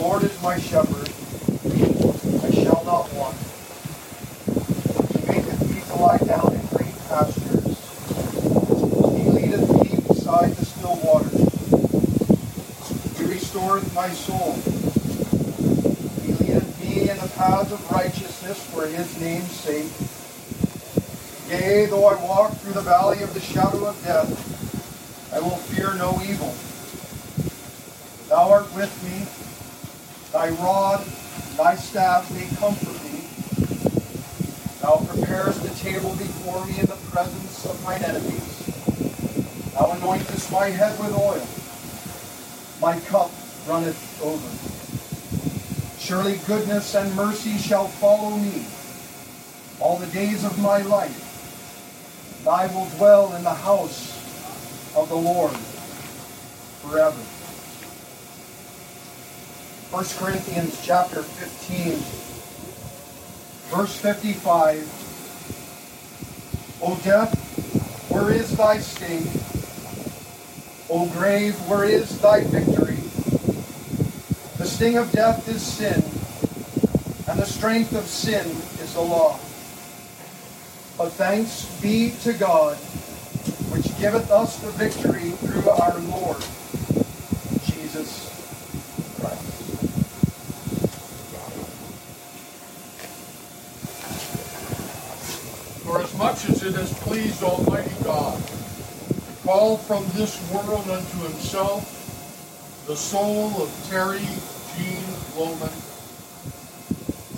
Lord is my shepherd, I shall not want. He maketh me to lie down in green pastures. He leadeth me beside the still waters. He restoreth my soul. He leadeth me in the paths of righteousness for his name's sake. Yea, though I walk through the valley of the shadow of death, I will fear no evil. Thou art with me, thy rod, thy staff, they comfort me. Thou preparest a table before me in the presence of mine enemies. Thou anointest my head with oil, my cup runneth over. Surely goodness and mercy shall follow me all the days of my life. And I will dwell in the house of the Lord forever. 1 Corinthians chapter 15, verse 55. O death, where is thy sting? O grave, where is thy victory? The sting of death is sin, and the strength of sin is the law. But thanks be to God, which giveth us the victory through our Lord Jesus Christ. For as much as it has pleased Almighty God to call from this world unto himself the soul of Terry Jean Loman,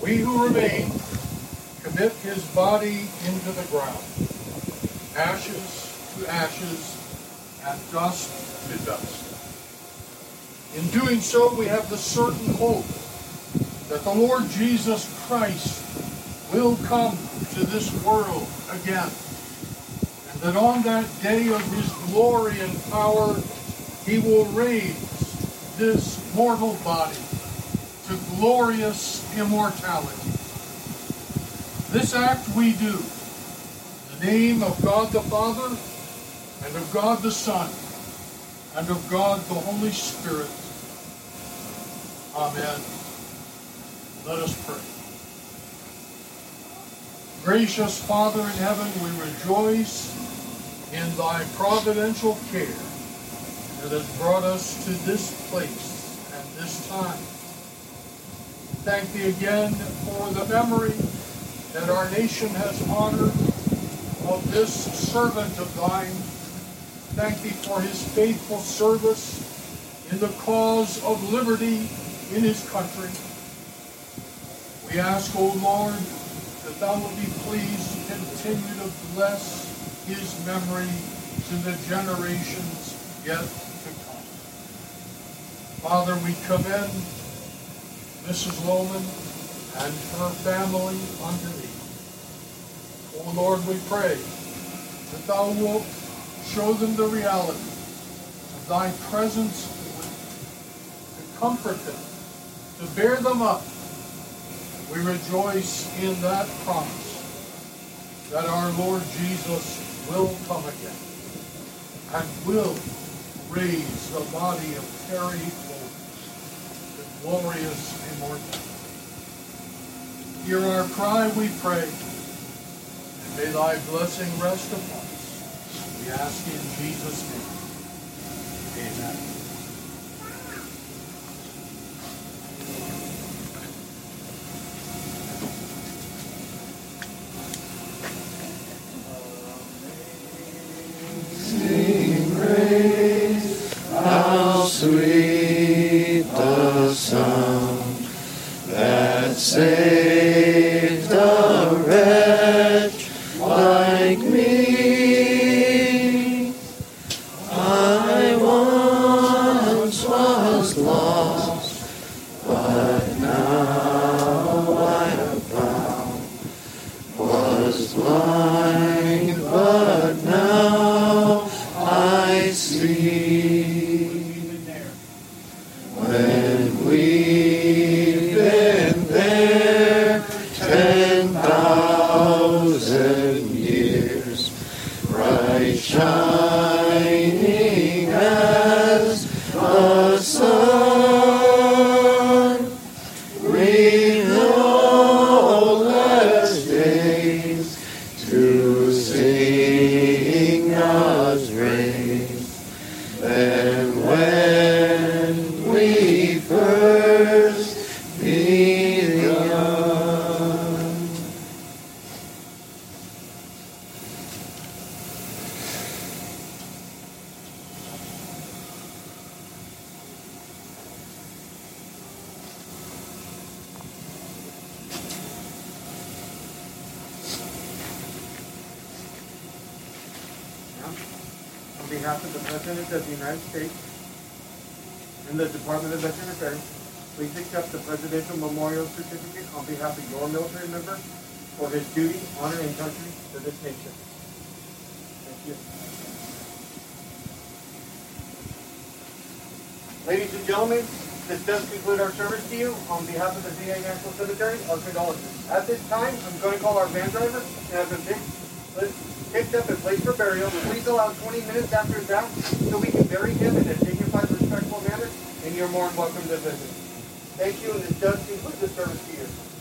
we who remain commit his body into the ground, ashes to ashes, and dust to dust. In doing so, we have the certain hope that the Lord Jesus Christ will come to this world again, and that on that day of his glory and power, he will raise this mortal body to glorious immortality. This act we do in the name of God the Father, and of God the Son, and of God the Holy Spirit. Amen. Let us pray. Gracious Father in heaven, we rejoice in thy providential care that has brought us to this place and this time. Thank thee again for the memory that our nation has honored of this servant of thine. Thank thee for his faithful service in the cause of liberty in his country. We ask, O Lord, that thou wilt be pleased to continue to bless his memory to the generations yet to come. Father, we commend Mrs. Loman and her family unto thee. O Lord, we pray that thou wilt show them the reality of thy presence with them, to comfort them, to bear them up. We rejoice in that promise that our Lord Jesus will come again and will raise the body of Terry Jean Loman to glorious immortality. Hear our cry, we pray, and may thy blessing rest upon us. We ask in Jesus' name. Amen. We've been there behalf of the President of the United States and the Department of Veteran Affairs, please accept the Presidential Memorial Certificate on behalf of your military member for his duty, honor, and country to this nation. Thank you. Ladies and gentlemen, this does conclude our service to you. On behalf of the VA National Cemetery, our condolences. At this time, I'm going to call our van driver and have him picked up and placed for burial. Please allow 20 minutes after his death so we can bury him in a dignified, respectful manner, and you're more than welcome to visit. Thank you, and this does conclude the service to you.